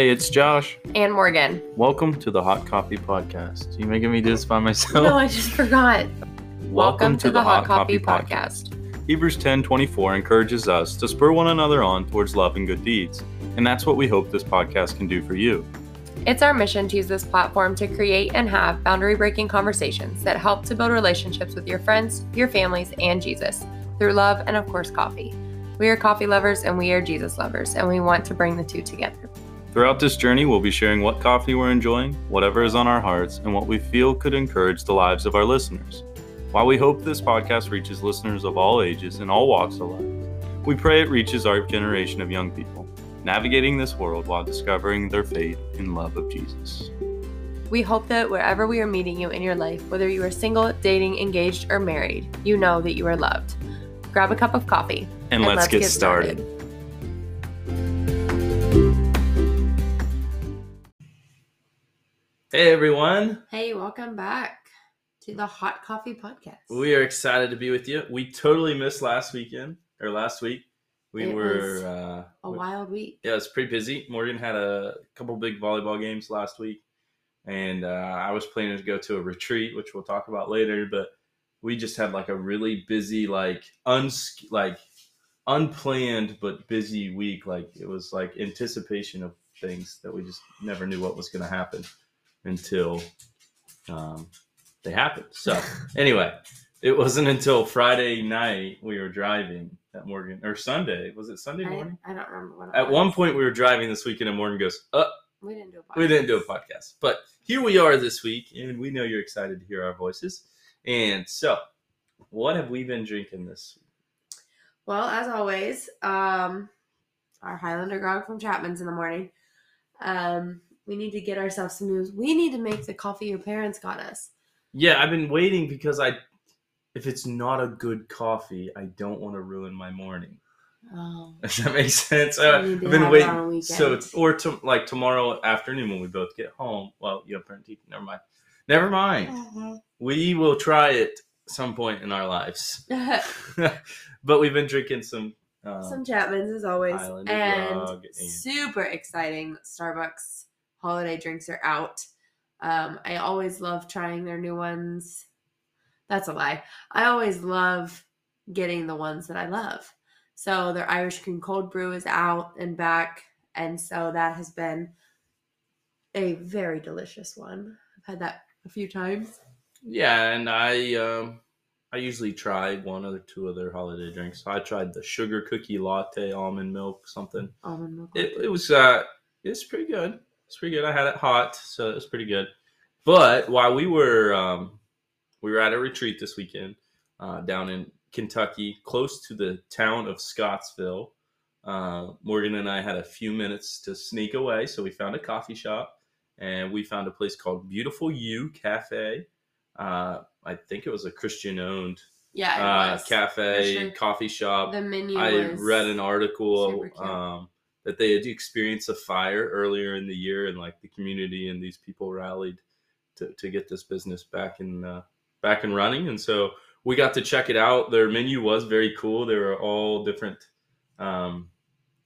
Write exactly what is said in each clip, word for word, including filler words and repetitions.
Hey, it's Josh. And Morgan. Welcome to the Hot Coffee Podcast. Are you making me do this by myself? No, I just forgot. Welcome, Welcome to, to the, the Hot, Hot Coffee, Coffee Podcast. Podcast. Hebrews ten twenty-four encourages us to spur one another on towards love and good deeds. And that's what we hope this podcast can do for you. It's our mission to use this platform to create and have boundary-breaking conversations that help to build relationships with your friends, your families, and Jesus through love and, of course, coffee. We are coffee lovers and we are Jesus lovers, and we want to bring the two together. Throughout this journey, we'll be sharing what coffee we're enjoying, whatever is on our hearts, and what we feel could encourage the lives of our listeners. While we hope this podcast reaches listeners of all ages and all walks of life, we pray it reaches our generation of young people, navigating this world while discovering their faith and love of Jesus. We hope that wherever we are meeting you in your life, whether you are single, dating, engaged, or married, you know that you are loved. Grab a cup of coffee. And, and let's, let's get, get started. started. Hey, everyone. Hey, welcome back to the Hot Coffee Podcast. We are excited to be with you. We totally missed last weekend, or last week. We it were was uh, a we, wild week. Yeah, it was pretty busy. Morgan had a couple big volleyball games last week, and uh, I was planning to go to a retreat, which we'll talk about later, but we just had like a really busy, like uns like unplanned but busy week. Like it was like anticipation of things that we just never knew what was going to happen until um, they happened. So anyway, it wasn't until Friday night we were driving that Morgan or Sunday was it Sunday morning? I, I don't remember. When At was. one point we were driving this weekend, and Morgan goes, "Uh, we didn't do a podcast. we didn't do a podcast." But here we are this week, and we know you're excited to hear our voices. And so, what have we been drinking this week? Well, as always, um, our Highlander grog from Chapman's in the morning. Um, we need to get ourselves some news. We need to make the coffee your parents got us. Yeah, I've been waiting because I, if it's not a good coffee, I don't want to ruin my morning. Oh. Does that make sense? So uh, I've been waiting. So, or to, like tomorrow afternoon when we both get home. Well, you have parent teacher. Never mind. Never mind. Uh-huh. We will try it some point in our lives. But we've been drinking some... Um, some Chapman's as always. And, and super exciting Starbucks holiday drinks are out. Um, I always love trying their new ones. That's a lie. I always love getting the ones that I love. So their Irish Cream Cold Brew is out and back. And so that has been a very delicious one. I've had that a few times. Yeah, and I um, I usually try one or two of their holiday drinks. I tried the sugar cookie latte, almond milk, something. Almond milk. It, it was uh, it's pretty good. It's pretty good. I had it hot, so it was pretty good. But while we were um, we were at a retreat this weekend uh, down in Kentucky, close to the town of Scottsville, uh, Morgan and I had a few minutes to sneak away, so we found a coffee shop and we found a place called Beautiful You Cafe. Uh, I think it was a Christian-owned yeah, uh, cafe, sure. coffee shop. The menu I read an article um, that they had experienced a fire earlier in the year, and like the community and these people rallied to, to get this business back in uh, back and running. And so we got to check it out. Their menu was very cool. They were all different. Um,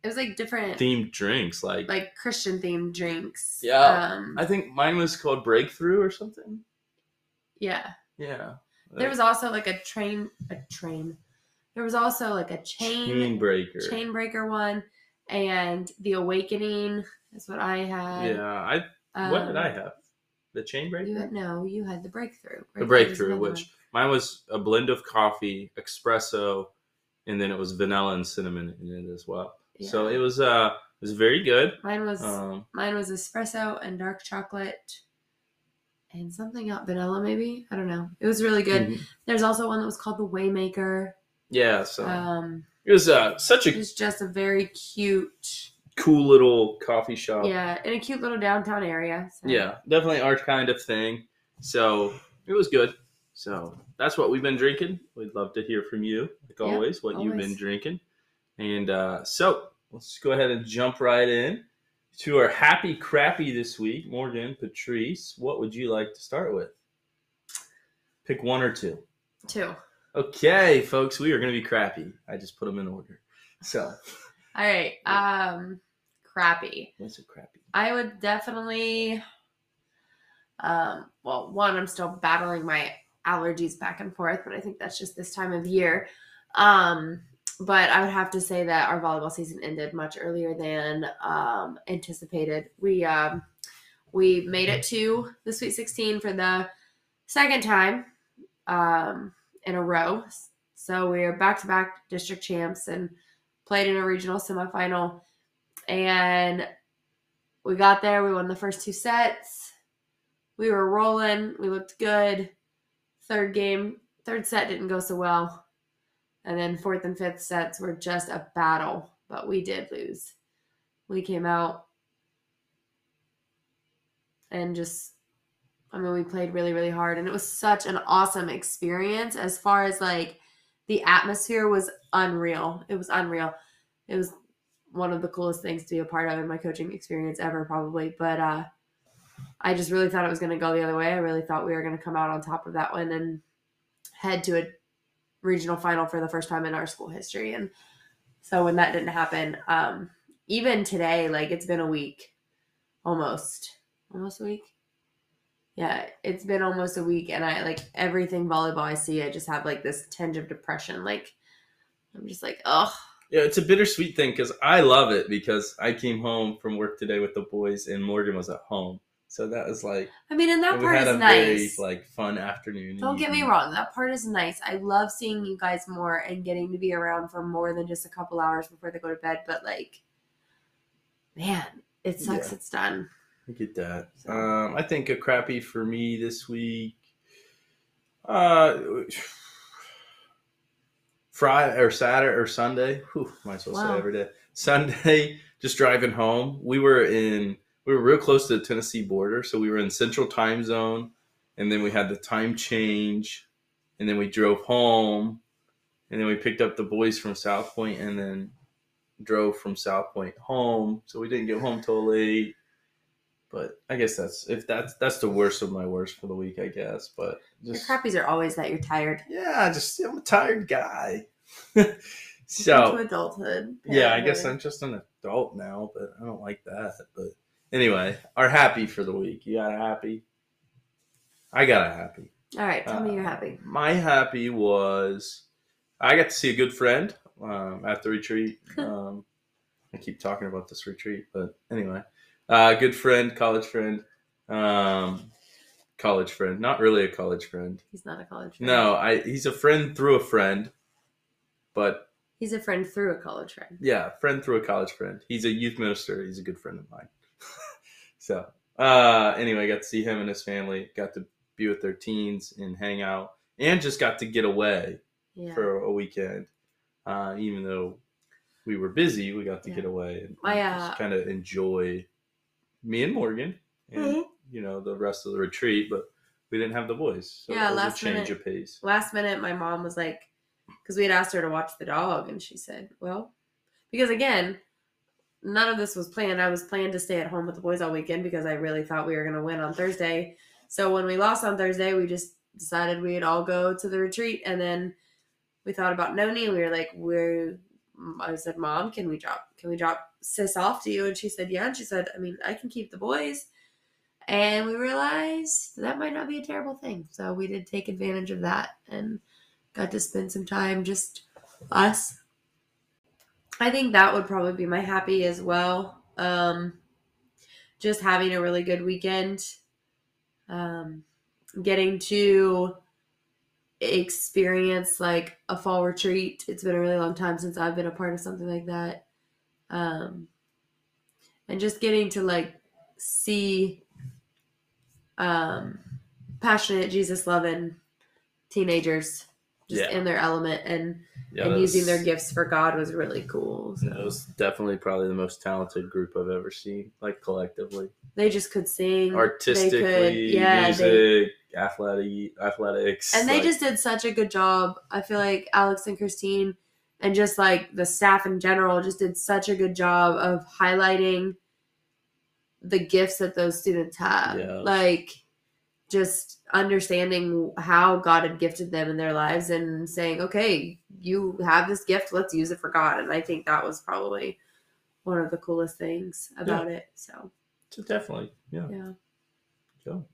it was like different themed drinks, like like Christian themed drinks. Yeah, um, I think mine was called Breakthrough or something. Yeah. Yeah. Like, there was also like a train, a train. There was also like a chain, chain breaker, chain breaker one, and the Awakening is what I had. Yeah, I. Um, what did I have? The chain breaker. You had, no, you had the breakthrough. breakthrough the breakthrough, which one. Mine was a blend of coffee, espresso, and then it was vanilla and cinnamon in it as well. Yeah. So it was uh, it was very good. Mine was um, mine was espresso and dark chocolate. And something out vanilla, maybe? I don't know. It was really good. Mm-hmm. There's also one that was called the Waymaker. Yeah. So um, it was uh, such a... It was just a very cute... Cool little coffee shop. Yeah, in a cute little downtown area. So. Yeah, definitely our kind of thing. So it was good. So that's what we've been drinking. We'd love to hear from you, like yeah, always, what always. you've been drinking. And uh, so let's go ahead and jump right in. To our happy crappy this week, Morgan, Patrice, what would you like to start with? Pick one or two. Two. Okay, folks, we are going to be crappy. I just put them in order. So. All right. Um, crappy. What's it crappy? I would definitely, um, well, one, I'm still battling my allergies back and forth, but I think that's just this time of year. Um, but I would have to say that our volleyball season ended much earlier than um, anticipated. We um, we made it to the Sweet sixteen for the second time um, in a row. So we are back-to-back district champs and played in a regional semifinal. And we got there. We won the first two sets. We were rolling. We looked good. Third game, third set didn't go so well. And then fourth and fifth sets were just a battle. But we did lose. We came out and just, I mean, we played really, really hard. And it was such an awesome experience as far as, like, the atmosphere was unreal. It was unreal. It was one of the coolest things to be a part of in my coaching experience ever, probably. But uh, I just really thought it was going to go the other way. I really thought we were going to come out on top of that one and head to a regional final for the first time in our school history. And so when that didn't happen, um, even today, like, it's been a week, almost, almost a week. Yeah, it's been almost a week, and I, like, everything volleyball I see, I just have, like, this tinge of depression. Like, I'm just like, ugh. Yeah, it's a bittersweet thing because I love it because I came home from work today with the boys, and Morgan was at home. So that was, like, I mean, and that part is nice. Very, like, fun afternoon. Don't get me wrong. That part is nice. I love seeing you guys more and getting to be around for more than just a couple hours before they go to bed. But, like, man, it sucks. Yeah. It's done. I get that. Um, I think a crappy for me this week. Uh, Friday or Saturday or Sunday. Whew, might as well wow. say every day. Sunday, just driving home. We were in. We were real close to the Tennessee border, so we were in Central Time Zone, and then we had the time change, and then we drove home, and then we picked up the boys from South Point, and then drove from South Point home. So we didn't get home till late. But I guess that's if that's that's the worst of my worst for the week, I guess. But just, your crappies are always that you're tired. Yeah, just I'm a tired guy. So into adulthood. Apparently. Yeah, I guess I'm just an adult now, but I don't like that. But anyway, are happy for the week. You got a happy? I got a happy. All right, tell uh, me you're happy. My happy was I got to see a good friend um, at the retreat. um, I keep talking about this retreat, but anyway. Uh, good friend, college friend, um, college friend, not really a college friend. He's not a college friend. No, I, he's a friend through a friend, but. He's a friend through a college friend. Yeah. Friend through a college friend. He's a youth minister. He's a good friend of mine. So, uh, anyway, I got to see him and his family, got to be with their teens and hang out and just got to get away yeah. for a weekend. Uh, even though we were busy, we got to yeah. get away and, and uh, just kind of enjoy me and Morgan and, mm-hmm. you know, the rest of the retreat, but we didn't have the boys. So yeah, it was last a change minute, of pace. Last minute, my mom was like, because we had asked her to watch the dog, and she said, well, because again, none of this was planned. I was planned to stay at home with the boys all weekend because I really thought we were going to win on Thursday. So when we lost on Thursday, we just decided we'd all go to the retreat, and then we thought about Noni, and we were like, we're... I said, Mom, can we drop can we drop sis off to you? And she said, yeah. And she said, I mean, I can keep the boys. And we realized that might not be a terrible thing. So we did take advantage of that and got to spend some time just us. I think that would probably be my happy as well. Um, just having a really good weekend. Um, getting to experience like a fall retreat. It's been a really long time since I've been a part of something like that. Um, and just getting to like see um, passionate Jesus-loving teenagers just yeah. in their element and, yeah, and using was, their gifts for God was really cool. So. That was definitely probably the most talented group I've ever seen, like collectively. They just could sing. Artistically, they could, yeah, music. They, Athletic, athletics. And they like, just did such a good job. I feel like Alex and Christine and just like the staff in general just did such a good job of highlighting the gifts that those students have. Yeah. Like just understanding how God had gifted them in their lives and saying, okay, you have this gift, let's use it for God. And I think that was probably one of the coolest things about yeah. it. So, so definitely, yeah. yeah. Cool.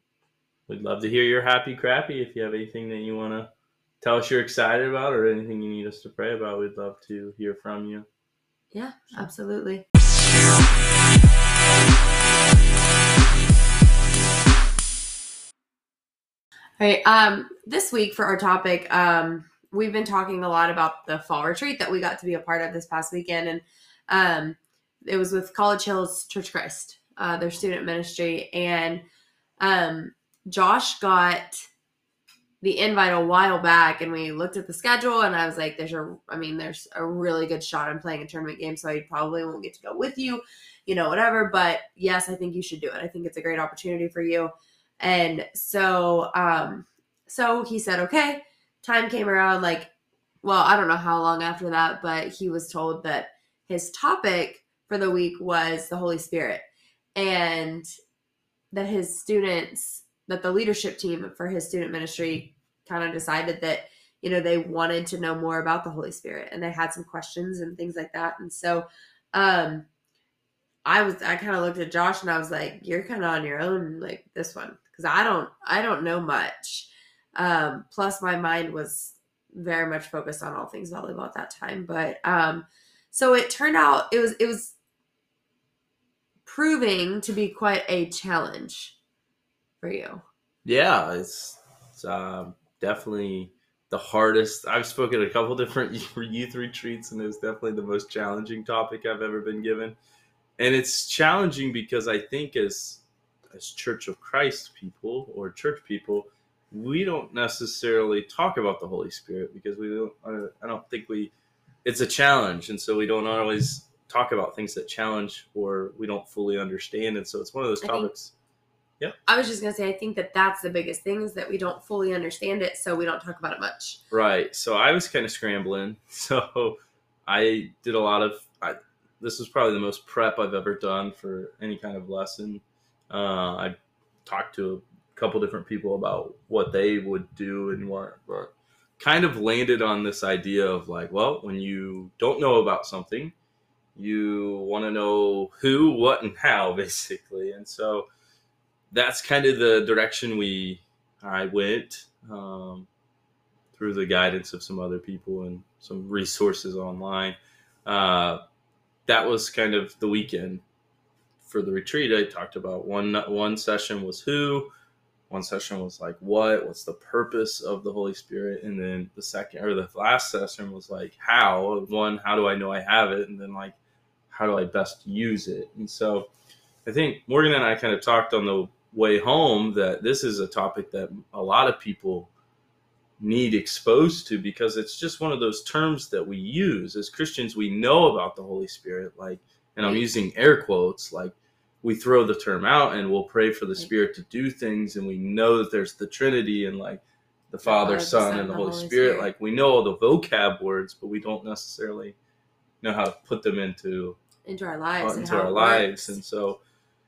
We'd love to hear your happy crappy. If you have anything that you want to tell us you're excited about or anything you need us to pray about, we'd love to hear from you. Yeah, so. Absolutely. All right. Um, this week for our topic, um, we've been talking a lot about the fall retreat that we got to be a part of this past weekend. And um, it was with College Hills Church of Christ, uh, their student ministry. And um, Josh got the invite a while back, and we looked at the schedule, and I was like, there's a, I mean, there's a really good shot I'm playing a tournament game, so I probably won't get to go with you, you know, whatever. But yes, I think you should do it. I think it's a great opportunity for you. And so, um, so he said, okay. Time came around, like, well, I don't know how long after that, but he was told that his topic for the week was the Holy Spirit, and that his students, that the leadership team for his student ministry kind of decided that, you know, they wanted to know more about the Holy Spirit, and they had some questions and things like that. And so, um, I was, I kind of looked at Josh and I was like, you're kind of on your own, like this one, because I don't, I don't know much. Um, plus my mind was very much focused on all things volleyball at that time. But, um, so it turned out it was, it was proving to be quite a challenge for you. Yeah. It's, it's um, definitely the hardest. I've spoken at a couple different youth retreats, and it was definitely the most challenging topic I've ever been given. And it's challenging because I think as, as Church of Christ people or church people, we don't necessarily talk about the Holy Spirit because we don't, I don't think we, it's a challenge. And so we don't always talk about things that challenge or we don't fully understand. And so it's one of those I topics. Think, yeah. I was just going to say, I think that that's the biggest thing, is that we don't fully understand it. So we don't talk about it much. Right. So I was kind of scrambling. So I did a lot of, I, this was probably the most prep I've ever done for any kind of lesson. Uh, I talked to a couple different people about what they would do and what, what kind of landed on this idea of like, well, when you don't know about something, you want to know who, what, and how, basically. And so that's kind of the direction we, I went um, through the guidance of some other people and some resources online. Uh, That was kind of the weekend for the retreat. I talked about one one session was who, one session was like what, what's the purpose of the Holy Spirit, and then the second or the last session was like how. One, how do I know I have it, and then like how do I best use it. And so I think Morgan and I kind of talked on the way home that this is a topic that a lot of people need exposed to, because it's just one of those terms that we use as Christians. We know about the Holy Spirit, like, and I'm using air quotes, like we throw the term out and we'll pray for the Spirit to do things, and we know that there's the Trinity and like the Father, the Son, and the Holy Spirit. Like we know all the vocab words, but we don't necessarily know how to put them into into our lives, into our lives, and so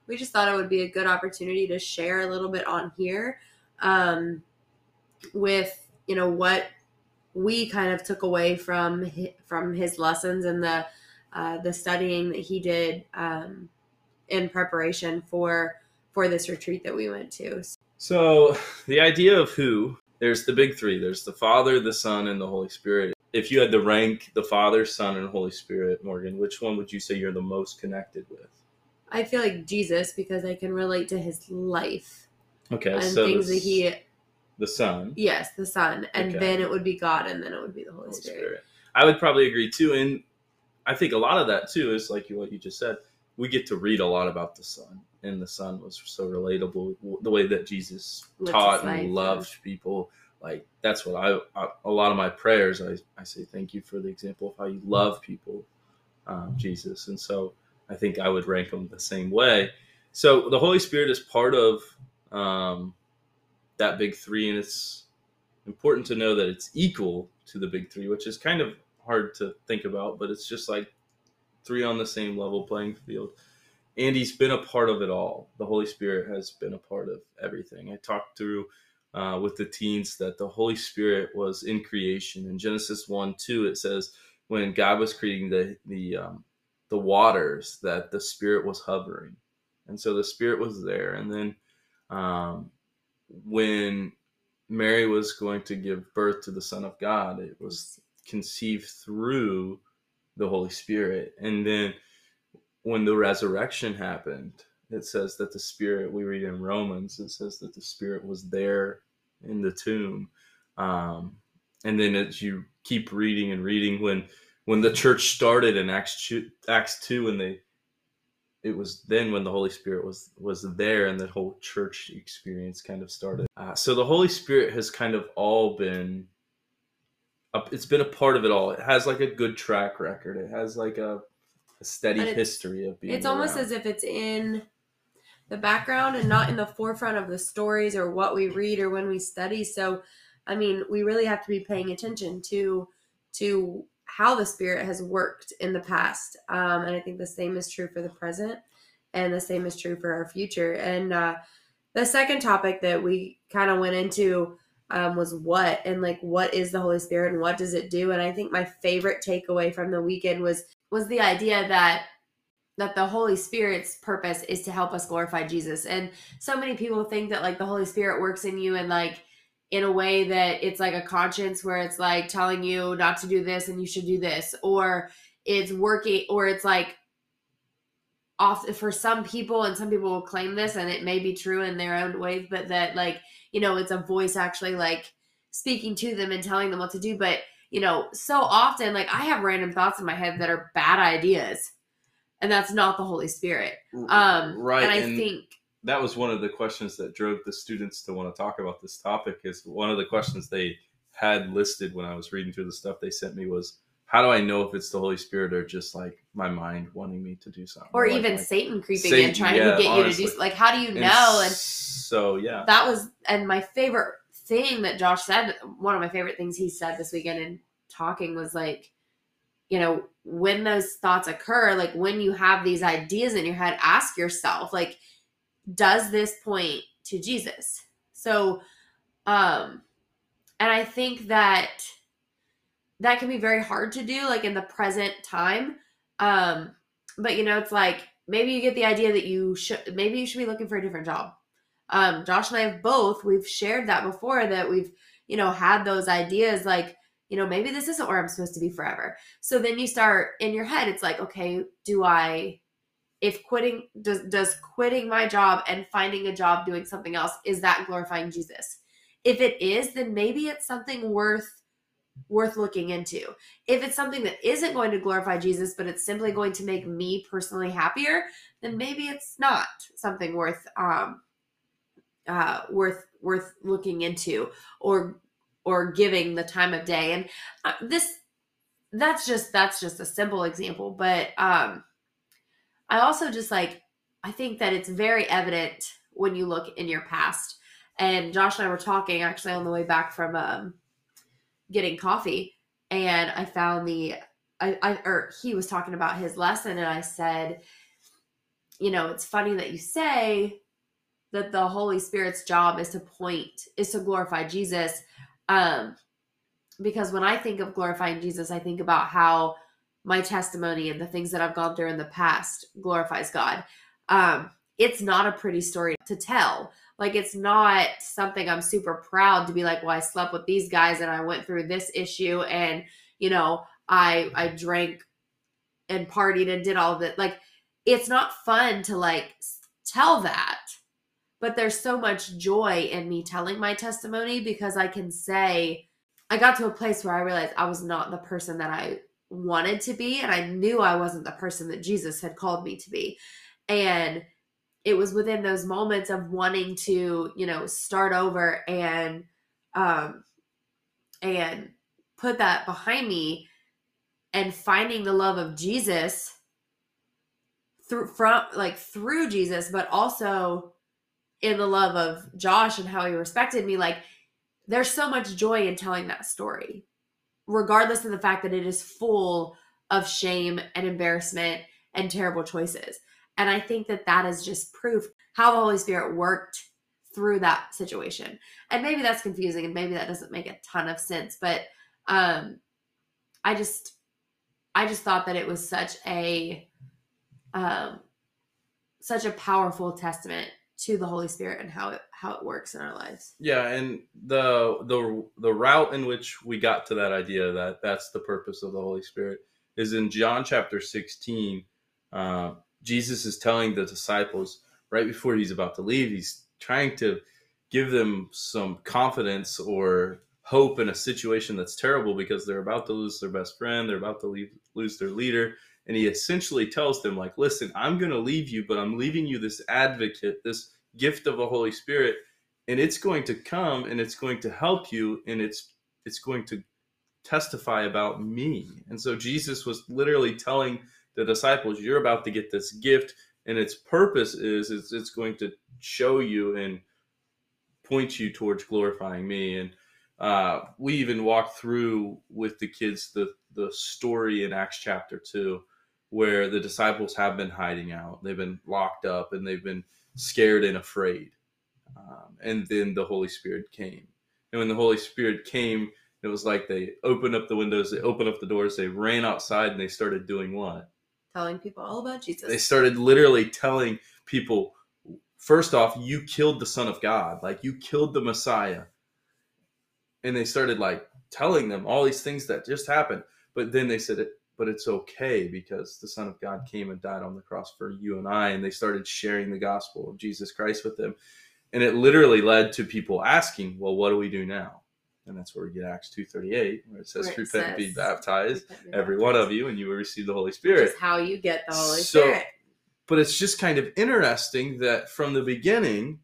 we just thought it would be a good opportunity to share a little bit on here um, with. You know, what we kind of took away from his, from his lessons and the uh, the studying that he did um, in preparation for for this retreat that we went to. So the idea of who, there's the big three. There's the Father, the Son, and the Holy Spirit. If you had to rank the Father, Son, and Holy Spirit, Morgan, which one would you say you're the most connected with? I feel like Jesus, because I can relate to his life. Okay, and so things this... that he. The Son. Yes, the Son. And okay. Then it would be God, and then it would be the Holy, Holy Spirit. Spirit. I would probably agree, too. And I think a lot of that, too, is like what you just said. We get to read a lot about the Son. And the Son was so relatable. The way that Jesus What's taught and loved people. Like, that's what I, I a lot of my prayers, I, I say thank you for the example of how you love people, um, Jesus. And so I think I would rank them the same way. So the Holy Spirit is part of... Um, that big three, and it's important to know that it's equal to the big three, which is kind of hard to think about, but it's just like three on the same level playing field. And he's been a part of it all. The Holy Spirit has been a part of everything. I talked through uh, with the teens that the Holy Spirit was in creation. In Genesis one two, it says when God was creating the the um, the waters that the Spirit was hovering. And so the Spirit was there. And then um, when Mary was going to give birth to the Son of God, it was conceived through the Holy Spirit. And then when the resurrection happened, it says that the Spirit, we read in Romans, it says that the Spirit was there in the tomb. Um, and then as you keep reading and reading, when when the church started in Acts two, Acts two, and they, it was then when the Holy Spirit was was there, and the whole church experience kind of started. Uh, so the Holy Spirit has kind of all been, a, it's been a part of it all. It has like a good track record. It has like a, a steady history of being. It's around. Almost as if it's in the background and not in the forefront of the stories or what we read or when we study. So, I mean, we really have to be paying attention to to. how the Spirit has worked in the past. Um, and I think the same is true for the present, and the same is true for our future. And uh, the second topic that we kind of went into um, was what, and like, what is the Holy Spirit and what does it do? And I think my favorite takeaway from the weekend was, was the idea that, that the Holy Spirit's purpose is to help us glorify Jesus. And so many people think that like the Holy Spirit works in you and like, in a way that it's like a conscience where it's like telling you not to do this and you should do this, or it's working, or it's like off for some people, and some people will claim this and it may be true in their own ways, but that like, you know, it's a voice actually like speaking to them and telling them what to do. But, you know, so often like I have random thoughts in my head that are bad ideas, and that's not the Holy Spirit. Um, right. And I and- think, that was one of the questions that drove the students to want to talk about this topic. Is one of the questions they had listed when I was reading through the stuff they sent me was, how do I know if it's the Holy Spirit or just like my mind wanting me to do something? Or like, even like, Satan creeping Satan, in trying yeah, to get honestly. you to do, like, how do you know? And, and so, yeah, that was, and my favorite thing that Josh said, one of my favorite things he said this weekend in talking was like, you know, when those thoughts occur, like when you have these ideas in your head, ask yourself like, does this point to Jesus? So, um, and I think that that can be very hard to do, like in the present time. Um, but you know, it's like, maybe you get the idea that you should, maybe you should be looking for a different job. Um, Josh and I have both, we've shared that before, that we've, you know, had those ideas like, you know, maybe this isn't where I'm supposed to be forever. So then you start in your head, it's like, okay, do I, If quitting, does, does quitting my job and finding a job doing something else, is that glorifying Jesus? If it is, then maybe it's something worth, worth looking into. If it's something that isn't going to glorify Jesus, but it's simply going to make me personally happier, then maybe it's not something worth, um, uh, worth, worth looking into or, or giving the time of day. And uh, this, that's just, that's just a simple example, but, um, I also just like, I think that it's very evident when you look in your past. And Josh and I were talking actually on the way back from um, getting coffee. And I found the, I, I or he was talking about his lesson. And I said, you know, it's funny that you say that the Holy Spirit's job is to point, is to glorify Jesus. Um, because when I think of glorifying Jesus, I think about how my testimony and the things that I've gone through in the past glorifies God. Um, it's not a pretty story to tell. Like, it's not something I'm super proud to be like, well, I slept with these guys and I went through this issue and, you know, I, I drank and partied and did all of it. Like, it's not fun to like tell that, but there's so much joy in me telling my testimony because I can say, I got to a place where I realized I was not the person that I wanted to be, and I knew I wasn't the person that Jesus had called me to be. And it was within those moments of wanting to, you know, start over and um and put that behind me and finding the love of Jesus through from like through Jesus, but also in the love of Josh and how he respected me. Like, there's so much joy in telling that story, regardless of the fact that it is full of shame and embarrassment and terrible choices. And I think that that is just proof how the Holy Spirit worked through that situation. And maybe that's confusing, and maybe that doesn't make a ton of sense, but um, I just, I just thought that it was such a um, such a powerful testament to the Holy Spirit and how it how it works in our lives. Yeah, and the the the route in which we got to that idea that that's the purpose of the Holy Spirit is in John chapter sixteen. Uh, Jesus is telling the disciples right before he's about to leave, he's trying to give them some confidence or hope in a situation that's terrible because they're about to lose their best friend. They're about to leave, lose their leader. And he essentially tells them, like, listen, I'm going to leave you, but I'm leaving you this advocate, this gift of the Holy Spirit, and it's going to come and it's going to help you. And it's, it's going to testify about me. And so Jesus was literally telling the disciples, you're about to get this gift, and its purpose is, is it's going to show you and point you towards glorifying me. And Uh, we even walked through with the kids the, the story in Acts chapter two, where the disciples have been hiding out. They've been locked up and they've been scared and afraid. Um, and then the Holy Spirit came. And when the Holy Spirit came, it was like they opened up the windows, they opened up the doors, they ran outside, and they started doing what? Telling people all about Jesus. They started literally telling people, first off, you killed the Son of God. Like, you killed the Messiah. And they started like telling them all these things that just happened. But then they said, but it's okay because the Son of God came and died on the cross for you and I. And they started sharing the gospel of Jesus Christ with them. And it literally led to people asking, well, what do we do now? And that's where we get Acts two thirty-eight, where it says, repent and be baptized, every one of you, and you will receive the Holy Spirit. Which is how you get the Holy Spirit. But it's just kind of interesting that from the beginning,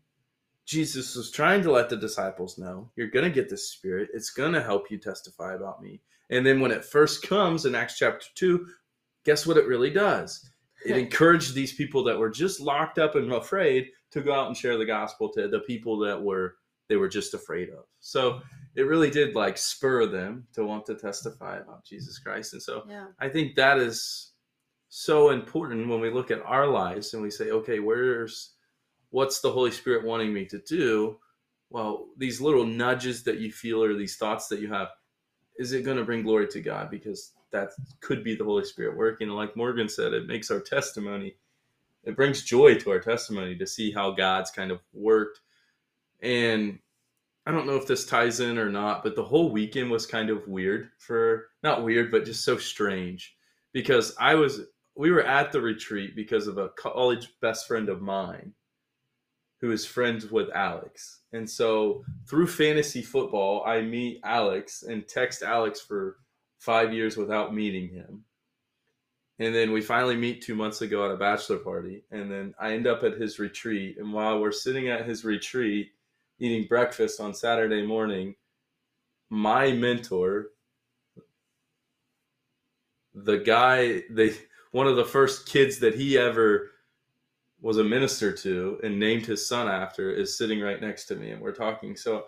Jesus was trying to let the disciples know, you're going to get this Spirit. It's going to help you testify about me. And then when it first comes in Acts chapter two, guess what it really does? It encouraged these people that were just locked up and afraid to go out and share the gospel to the people that were they were just afraid of. So it really did like spur them to want to testify about Jesus Christ. And so yeah. I think that is so important when we look at our lives and we say, okay, where's what's the Holy Spirit wanting me to do? Well, these little nudges that you feel or these thoughts that you have, is it going to bring glory to God? Because that could be the Holy Spirit working. And like Morgan said, it makes our testimony, it brings joy to our testimony to see how God's kind of worked. And I don't know if this ties in or not, but the whole weekend was kind of weird for, not weird, but just so strange because I was, we were at the retreat because of a college best friend of mine who is friends with Alex. And so through fantasy football, I meet Alex and text Alex for five years without meeting him. And then we finally meet two months ago at a bachelor party. And then I end up at his retreat. And while we're sitting at his retreat, eating breakfast on Saturday morning, my mentor, the guy, the one of the first kids that he ever was a minister to and named his son after, is sitting right next to me and we're talking. So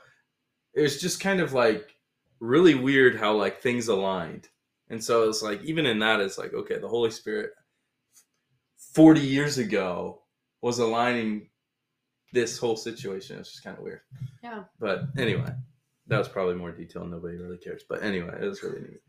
it was just kind of like really weird how like things aligned. And so it's like, even in that, it's like, okay, the Holy Spirit forty years ago was aligning this whole situation. It's just kind of weird. Yeah. But anyway, that was probably more detail. Nobody really cares. But anyway, it was really neat.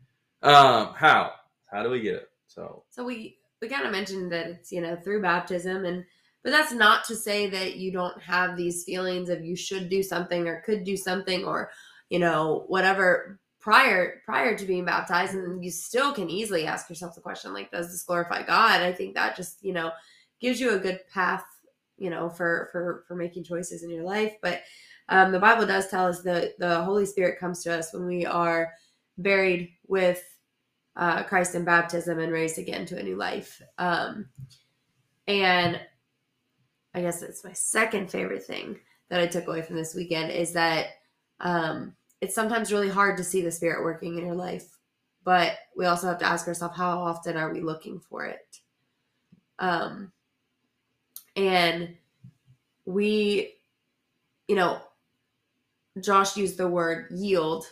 Um, how, how do we get it? So, so we, We kind of mentioned that it's, you know, through baptism, and but that's not to say that you don't have these feelings of you should do something or could do something or, you know, whatever prior prior to being baptized. And you still can easily ask yourself the question, like, does this glorify God? I think that just, you know, gives you a good path, you know, for for for making choices in your life. But um, the Bible does tell us that the Holy Spirit comes to us when we are buried with Uh, Christ in baptism and raised again to a new life. Um, and I guess it's my second favorite thing that I took away from this weekend is that um, it's sometimes really hard to see the Spirit working in your life, but we also have to ask ourselves, how often are we looking for it? Um, and we, you know, Josh used the word yield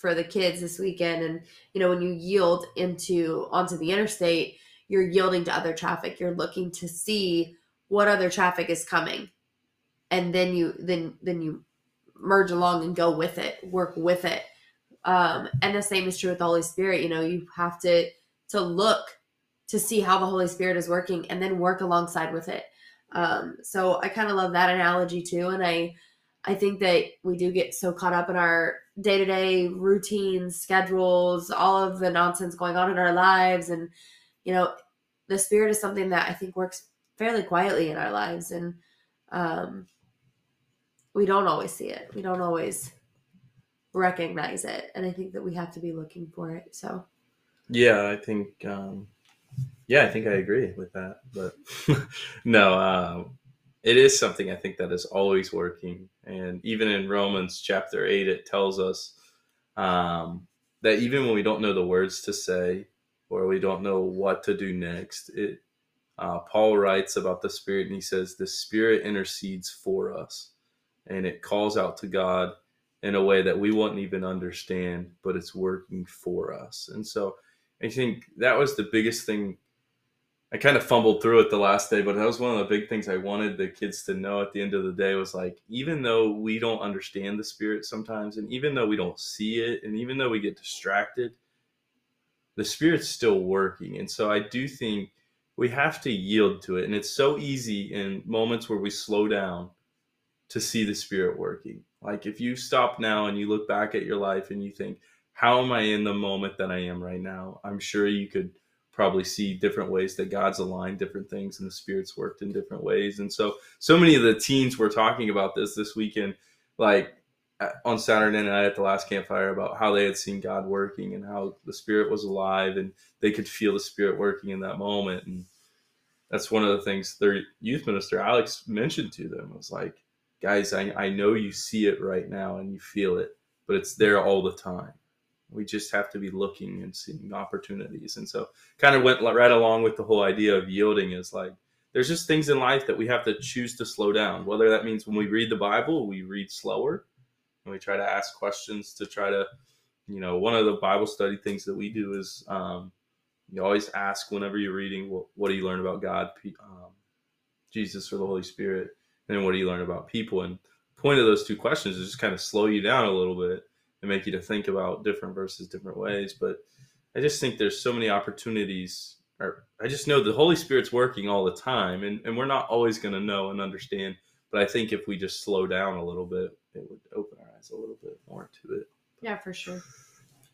for the kids this weekend. And, you know, when you yield into onto the interstate, you're yielding to other traffic. You're looking to see what other traffic is coming. And then you, then, then you merge along and go with it, work with it. Um, and the same is true with the Holy Spirit. You know, you have to, to look to see how the Holy Spirit is working and then work alongside with it. Um, so I kind of love that analogy too. And I, I think that we do get so caught up in our day-to-day routines, schedules, all of the nonsense going on in our lives. And, you know, the Spirit is something that I think works fairly quietly in our lives. And um, we don't always see it. We don't always recognize it. And I think that we have to be looking for it. So, yeah, I think, um, yeah, I think I agree with that. But no, uh, it is something I think that is always working. And even in Romans chapter eight, it tells us um, that even when we don't know the words to say or we don't know what to do next, it, uh, Paul writes about the Spirit, and he says, the Spirit intercedes for us, and it calls out to God in a way that we wouldn't even understand, but it's working for us. And so I think that was the biggest thing. I kind of fumbled through it the last day, but that was one of the big things I wanted the kids to know at the end of the day was like, even though we don't understand the Spirit sometimes, and even though we don't see it, and even though we get distracted, the Spirit's still working. And so I do think we have to yield to it. And it's so easy in moments where we slow down to see the Spirit working. Like if you stop now and you look back at your life and you think, how am I in the moment that I am right now? I'm sure you could probably see different ways that God's aligned different things and the Spirit's worked in different ways. And so, so many of the teens were talking about this this weekend, like on Saturday night at the last campfire, about how they had seen God working and how the Spirit was alive and they could feel the Spirit working in that moment. And that's one of the things their youth minister, Alex, mentioned to them. It was like, guys, I, I know you see it right now and you feel it, but it's there all the time. We just have to be looking and seeing opportunities. And so kind of went right along with the whole idea of yielding is like, there's just things in life that we have to choose to slow down. Whether that means when we read the Bible, we read slower and we try to ask questions to try to, you know, one of the Bible study things that we do is um, you always ask whenever you're reading, well, what do you learn about God, um, Jesus, or the Holy Spirit? And what do you learn about people? And the point of those two questions is just kind of slow you down a little bit and make you to think about different verses, different ways. But I just think there's so many opportunities, or I just know the Holy Spirit's working all the time, and, and we're not always going to know and understand. But I think if we just slow down a little bit, it would open our eyes a little bit more to it. Yeah, for sure.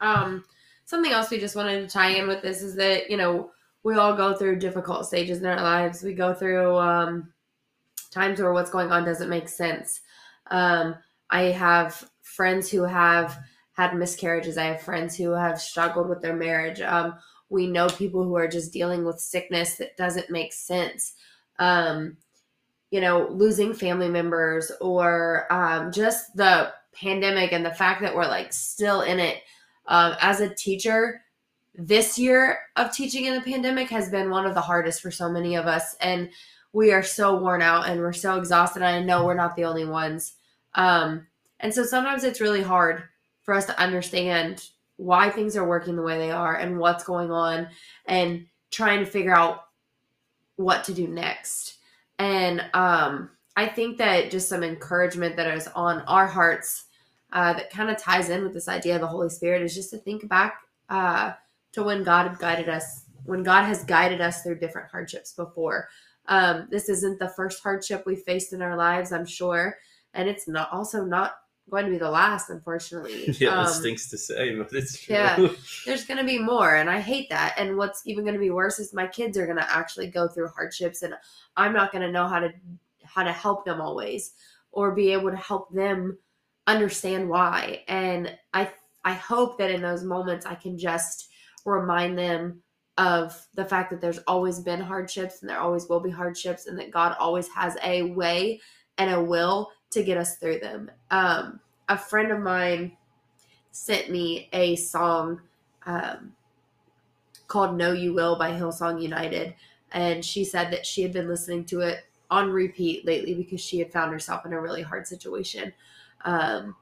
Um, something else we just wanted to tie in with this is that, you know, we all go through difficult stages in our lives. We go through um, times where what's going on doesn't make sense. Um, I have friends who have had miscarriages. I have friends who have struggled with their marriage. Um, we know people who are just dealing with sickness that doesn't make sense. Um, you know, losing family members, or um, just the pandemic and the fact that we're like still in it. Um, as a teacher, this year of teaching in the pandemic has been one of the hardest for so many of us. And we are so worn out and we're so exhausted. I know we're not the only ones. Um, And so sometimes it's really hard for us to understand why things are working the way they are and what's going on and trying to figure out what to do next. And um, I think that just some encouragement that is on our hearts uh, that kind of ties in with this idea of the Holy Spirit is just to think back uh, to when God guided us, when God has guided us through different hardships before. Um, this isn't the first hardship we faced in our lives, I'm sure. And it's not also not going to be the last, unfortunately. Yeah, um, it stinks to say, but it's true. Yeah, there's going to be more, and I hate that. And what's even going to be worse is my kids are going to actually go through hardships, and I'm not going to know how to how to help them always, or be able to help them understand why. And I I hope that in those moments I can just remind them of the fact that there's always been hardships, and there always will be hardships, and that God always has a way and a will to get us through them. Um, a friend of mine sent me a song um, called "Know You Will" by Hillsong United. And she said that she had been listening to it on repeat lately because she had found herself in a really hard situation. Um,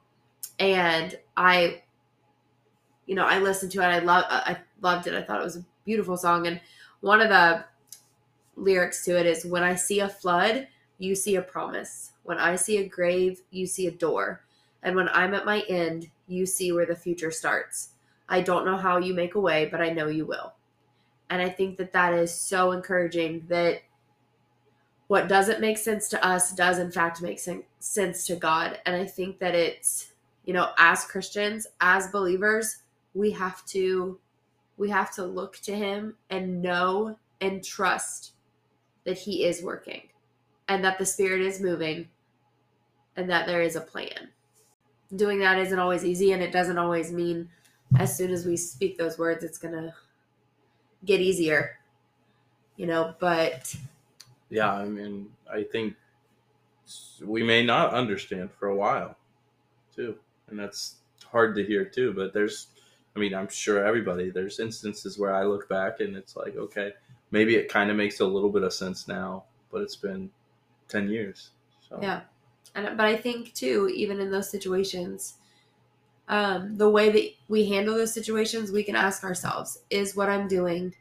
and I, you know, I listened to it. I love, I loved it. I thought it was a beautiful song. And one of the lyrics to it is, "When I see a flood, you see a promise. When I see a grave, you see a door. And when I'm at my end, you see where the future starts. I don't know how you make a way, but I know you will." And I think that that is so encouraging, that what doesn't make sense to us does in fact make sen- sense to God. And I think that it's, you know, as Christians, as believers, we have to, we have to look to him and know and trust that he is working and that the Spirit is moving and that there is a plan. Doing that isn't always easy, and it doesn't always mean as soon as we speak those words, it's going to get easier, you know, but. Yeah. I mean, I think we may not understand for a while too, and that's hard to hear too, but there's, I mean, I'm sure everybody, there's instances where I look back and it's like, okay, maybe it kind of makes a little bit of sense now, but it's been ten years. So. Yeah. And, but I think too, even in those situations, um, the way that we handle those situations, we can ask ourselves, is what I'm doing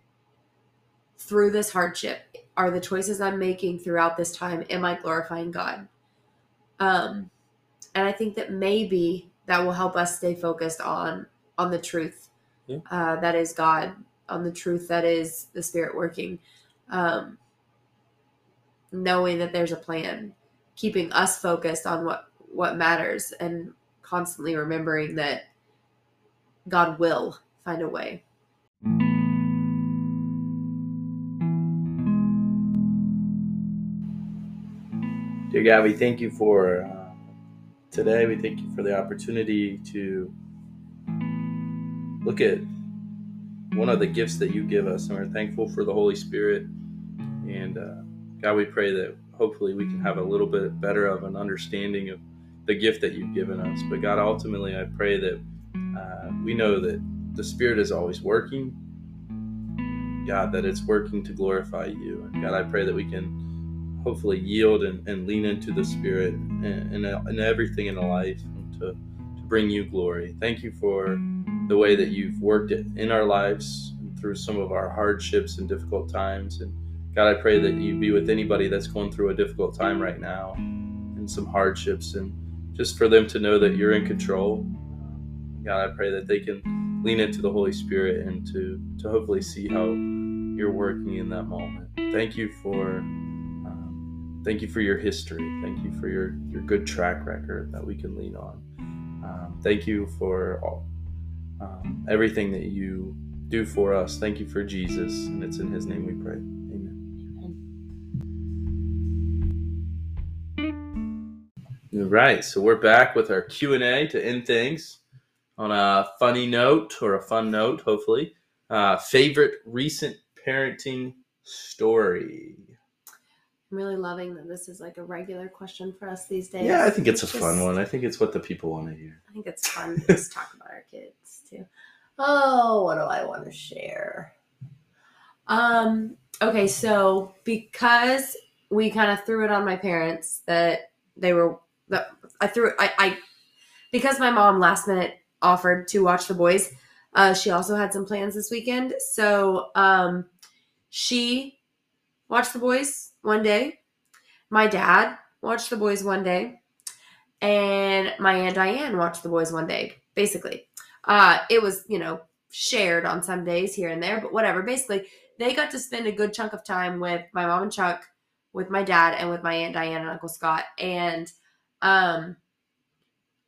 through this hardship, are the choices I'm making throughout this time, am I glorifying God? Um, and I think that maybe that will help us stay focused on, on the truth, yeah. uh, that is God, on the truth that is the Spirit working, um, knowing that there's a plan, keeping us focused on what, what matters, and constantly remembering that God will find a way. Dear God, we thank you for uh, today. We thank you for the opportunity to look at one of the gifts that you give us, and we're thankful for the Holy Spirit. And uh, God, we pray that hopefully we can have a little bit better of an understanding of the gift that you've given us. But God, ultimately, I pray that uh, we know that the Spirit is always working. God, that it's working to glorify you. And God, I pray that we can hopefully yield and, and lean into the Spirit and, and, and everything in our life and to, to bring you glory. Thank you for the way that you've worked it in our lives through some of our hardships and difficult times. And God, I pray that you be with anybody that's going through a difficult time right now and some hardships, and just for them to know that you're in control. God, I pray that they can lean into the Holy Spirit and to, to hopefully see how you're working in that moment. Thank you for um, thank you for your history. Thank you for your, your good track record that we can lean on. Um, thank you for all, um, everything that you do for us. Thank you for Jesus, and it's in his name we pray. All right, so we're back with our Q and A to end things on a funny note, or a fun note, hopefully. Uh, favorite recent parenting story? I'm really loving that this is like a regular question for us these days. Yeah, I think it's, it's a just, fun one. I think it's what the people want to hear. I think it's fun to just talk about our kids, too. Oh, what do I want to share? Um. Okay, so because we kind of threw it on my parents that they were... I threw I, I because my mom last minute offered to watch The Boys. Uh, she also had some plans this weekend, so um, she watched The Boys one day. My dad watched The Boys one day, and my Aunt Diane watched The Boys one day. Basically, uh, it was, you know, shared on some days here and there, but whatever. Basically, they got to spend a good chunk of time with my mom and Chuck, with my dad, and with my Aunt Diane and Uncle Scott, and. Um,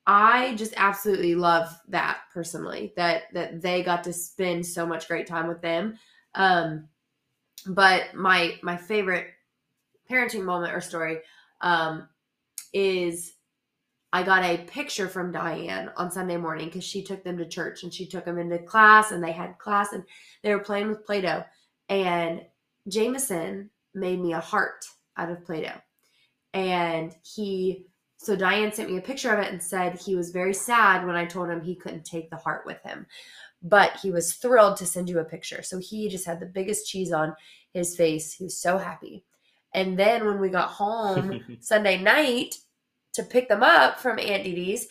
I just absolutely love that personally, that, that they got to spend so much great time with them. Um, but my, my favorite parenting moment or story, um, is I got a picture from Diane on Sunday morning, cause she took them to church and she took them into class, and they had class and they were playing with Play-Doh, and Jameson made me a heart out of Play-Doh, and he So Diane sent me a picture of it and said he was very sad when I told him he couldn't take the heart with him, but he was thrilled to send you a picture. So he just had the biggest cheese on his face. He was so happy. And then when we got home Sunday night to pick them up from Aunt Dee Dee's,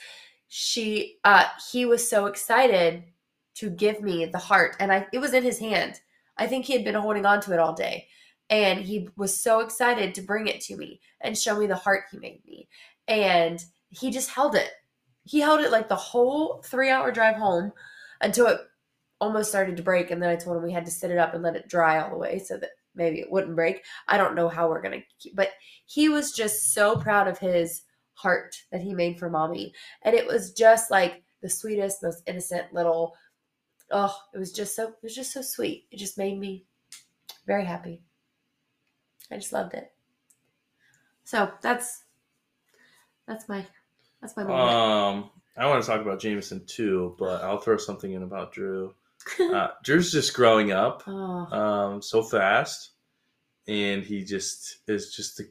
she, uh, he was so excited to give me the heart. And I, it was in his hand. I think he had been holding on to it all day. And he was so excited to bring it to me and show me the heart he made me. And he just held it. He held it like the whole three hour drive home until it almost started to break, and then I told him we had to sit it up and let it dry all the way so that maybe it wouldn't break. I don't know how we're going to, but he was just so proud of his heart that he made for mommy. And it was just like the sweetest, most innocent little, oh, it was just so, it was just so sweet. It just made me very happy. I just loved it. So that's, that's my, that's my moment. Um, I want to talk about Jameson too, but I'll throw something in about Drew. Uh, Drew's just growing up oh. um, so fast, and he just is just a,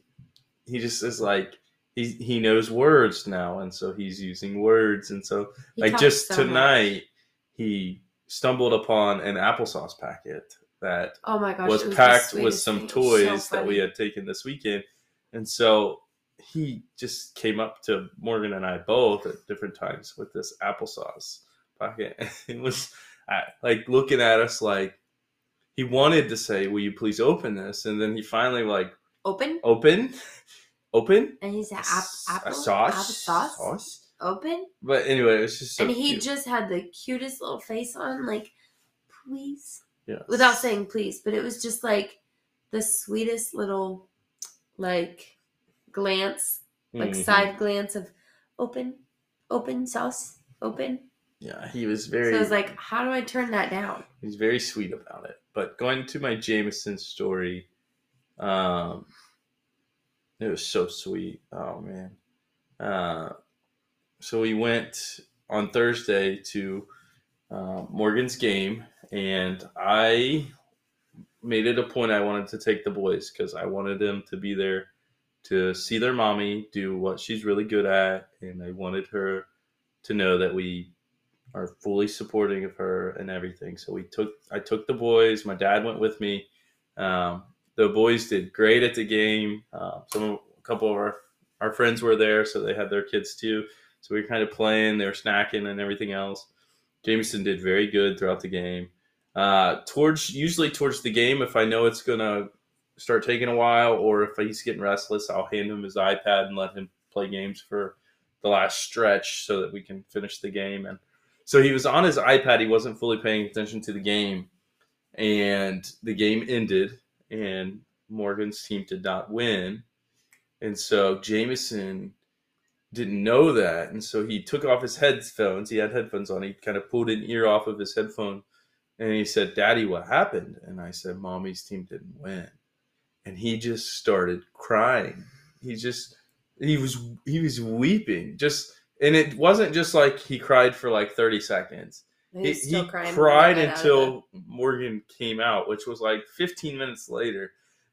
he just is like he he knows words now, and so he's using words, and so he like just so tonight much. He stumbled upon an applesauce packet that oh my gosh, was, was packed with some thing. toys so that we had taken this weekend, and so he just came up to Morgan and I both at different times with this applesauce packet. It was. I, like looking at us like he wanted to say, will you please open this? And then he finally like open, open, open. And he said, apple, sauce, sauce, sauce, open. But anyway, it was just so And he cute. just had the cutest little face on, like, please, yes. without saying please. But it was just like the sweetest little like glance, like mm-hmm. side glance of open, open sauce, open. Yeah, he was very... So I was like, how do I turn that down? He's very sweet about it. But going to my Jameson story, um, it was so sweet. Oh, man. Uh, so we went on Thursday to uh, Morgan's game, and I made it a point I wanted to take the boys because I wanted them to be there to see their mommy do what she's really good at, and I wanted her to know that we... are fully supporting of her and everything. So we took, I took the boys. My dad went with me. Um, the boys did great at the game. Uh, some, a couple of our, our friends were there, so they had their kids too. So we were kind of playing. They were snacking and everything else. Jameson did very good throughout the game. Uh, towards usually towards the game, if I know it's gonna start taking a while or if he's getting restless, I'll hand him his iPad and let him play games for the last stretch so that we can finish the game. And so he was on his iPad. He wasn't fully paying attention to the game. And the game ended, and Morgan's team did not win. And so Jameson didn't know that. And so he took off his headphones. He had headphones on. He kind of pulled an ear off of his headphone. And he said, Daddy, what happened? And I said, Mommy's team didn't win. And he just started crying. He just, he was, he was weeping. Just And it wasn't just like he cried for like thirty seconds. He, he cried until Morgan came out, which was like fifteen minutes later.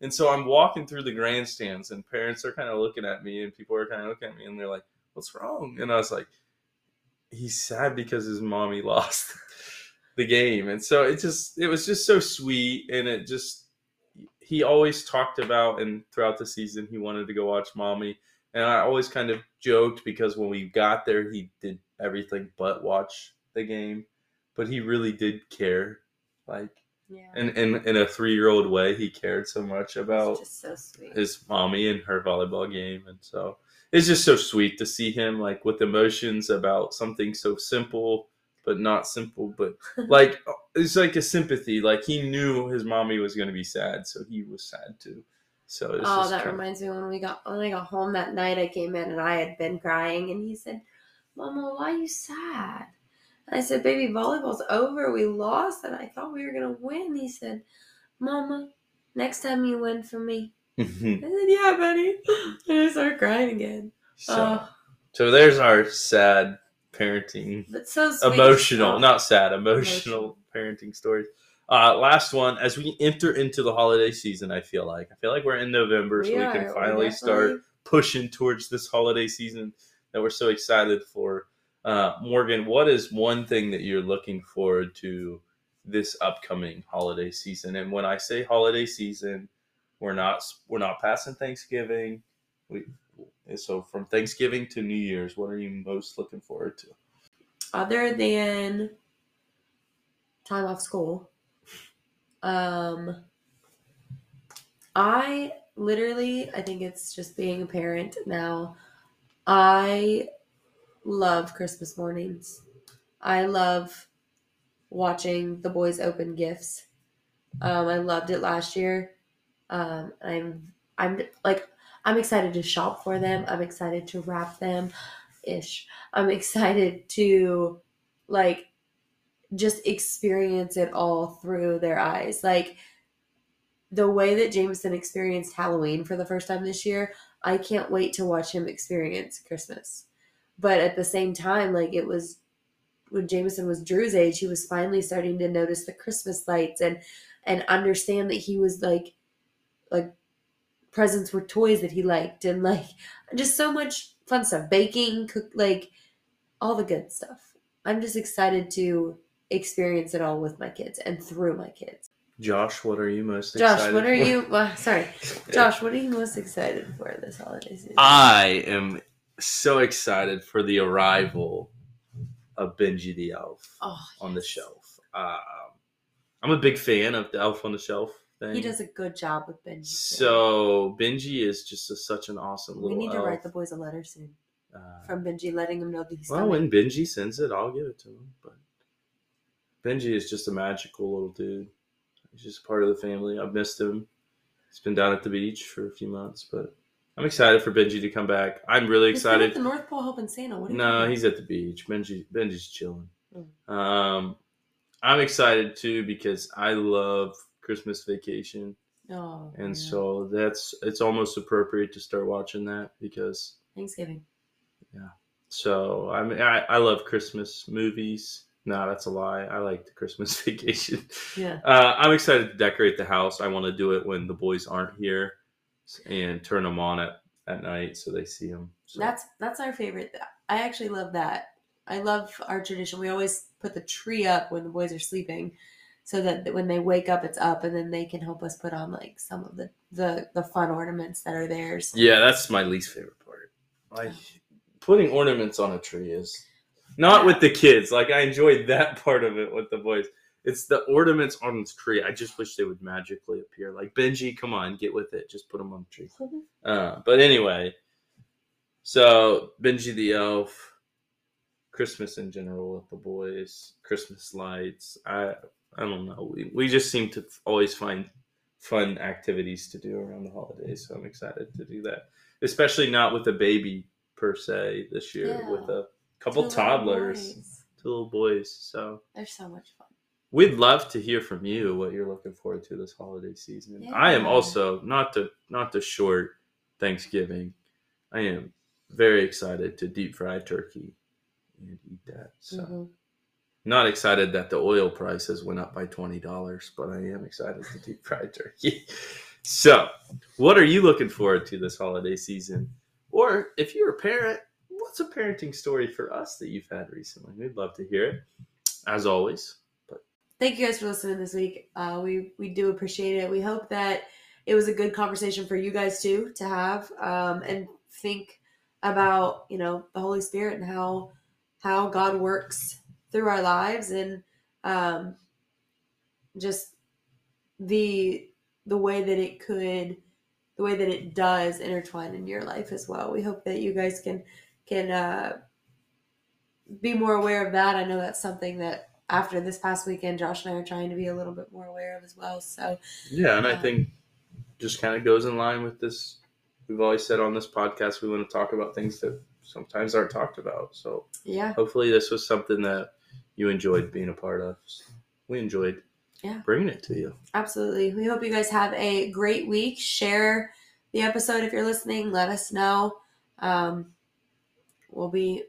And so I'm walking through the grandstands, and parents are kind of looking at me, and people are kind of looking at me, and they're like, what's wrong? And I was like, he's sad because his mommy lost the game. And so it just, it was just so sweet. And it just, he always talked about, and throughout the season, he wanted to go watch mommy. And I always kind of joked because when we got there, he did everything but watch the game. But he really did care. Like, yeah. and, and in a three-year-old way, he cared so much about so his mommy and her volleyball game. And so it's just so sweet to see him, like, with emotions about something so simple, but not simple. But, like, it's like a sympathy. Like, he knew his mommy was going to be sad, so he was sad, too. So it's oh, that kinda... reminds me when we got when I got home that night, I came in and I had been crying, and he said, "Mama, why are you sad?" And I said, "Baby, volleyball's over. We lost, and I thought we were gonna win." He said, "Mama, next time you win for me." I said, "Yeah, buddy," and I started crying again. So, uh, so there's our sad parenting, but so sweet emotional, stuff. not sad, emotional, emotional. parenting stories. Uh, last one, as we enter into the holiday season, I feel like. I feel like we're in November, so we, we are, can finally start pushing towards this holiday season that we're so excited for. Uh, Morgan, what is one thing that you're looking forward to this upcoming holiday season? And when I say holiday season, we're not we're not passing Thanksgiving. We, so from Thanksgiving to New Year's, what are you most looking forward to? Other than time off school. Um, I literally, I think it's just being a parent now. I love Christmas mornings. I love watching the boys open gifts. Um, I loved it last year. Um, I'm, I'm like, I'm excited to shop for them. I'm excited to wrap them ish. I'm excited to like just experience it all through their eyes. Like the way that Jameson experienced Halloween for the first time this year, I can't wait to watch him experience Christmas. But at the same time, like it was when Jameson was Drew's age, he was finally starting to notice the Christmas lights and, and understand that he was like, like presents were toys that he liked and like just so much fun stuff, baking, cook, like all the good stuff. I'm just excited to experience it all with my kids and through my kids. Josh, what are you most Josh, excited for? Josh, what are for? you, well, sorry. Josh, what are you most excited for this holiday season? I am so excited for the arrival of Benji the Elf oh, on yes. the shelf. Um, I'm a big fan of the Elf on the Shelf thing. He does a good job with Benji. So too. Benji is just a, such an awesome we little We need to elf. write the boys a letter soon uh, from Benji letting them know that he's Well, coming. When Benji sends it, I'll give it to him. But Benji is just a magical little dude. He's just part of the family. I've missed him. He's been down at the beach for a few months, but I'm excited for Benji to come back. I'm really excited. He's been at the North Pole helping Santa. What no, he's at the beach. Benji, Benji's chilling. Mm. Um, I'm excited too because I love Christmas Vacation. Oh, and man. so that's it's almost appropriate to start watching that because Thanksgiving. Yeah. So I mean, I, I love Christmas movies. No, that's a lie. I like the Christmas Vacation. Yeah. Uh, I'm excited to decorate the house. I want to do it when the boys aren't here and turn them on at, at night so they see them. So. That's that's our favorite. I actually love that. I love our tradition. We always put the tree up when the boys are sleeping so that when they wake up, it's up, and then they can help us put on like some of the, the, the fun ornaments that are theirs. Yeah, that's my least favorite part. Like putting ornaments on a tree is... Not with the kids. Like, I enjoyed that part of it with the boys. It's the ornaments on the tree. I just wish they would magically appear. Like, Benji, come on, get with it. Just put them on the tree. Uh, but anyway, so Benji the Elf, Christmas in general with the boys, Christmas lights. I I don't know. We, we just seem to always find fun activities to do around the holidays, so I'm excited to do that. Especially not with a baby, per se, this year yeah. with a... couple two toddlers, two little boys. So they're so much fun. We'd love to hear from you what you're looking forward to this holiday season. Yeah. I am also not to not to short Thanksgiving. I am very excited to deep fry turkey and eat that. So mm-hmm. not excited that the oil prices went up by twenty dollars, but I am excited to deep fry turkey. So, what are you looking forward to this holiday season? Or if you're a parent. What's a parenting story for us that you've had recently? We'd love to hear it, as always. But thank you guys for listening this week. Uh, we we do appreciate it. We hope that it was a good conversation for you guys too to have um, and think about you know the Holy Spirit and how how God works through our lives and um, just the the way that it could the way that it does intertwine in your life as well. We hope that you guys can. can uh, be more aware of that. I know that's something that after this past weekend, Josh and I are trying to be a little bit more aware of as well. So yeah, and um, I think just kind of goes in line with this. We've always said on this podcast, we want to talk about things that sometimes aren't talked about. So yeah, hopefully this was something that you enjoyed being a part of. We enjoyed yeah. bringing it to you. Absolutely. We hope you guys have a great week. Share the episode if you're listening. Let us know. Um, We'll be,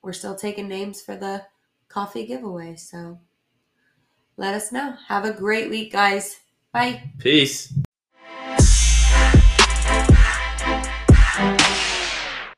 we're still taking names for the coffee giveaway. So let us know. Have a great week, guys. Bye. Peace.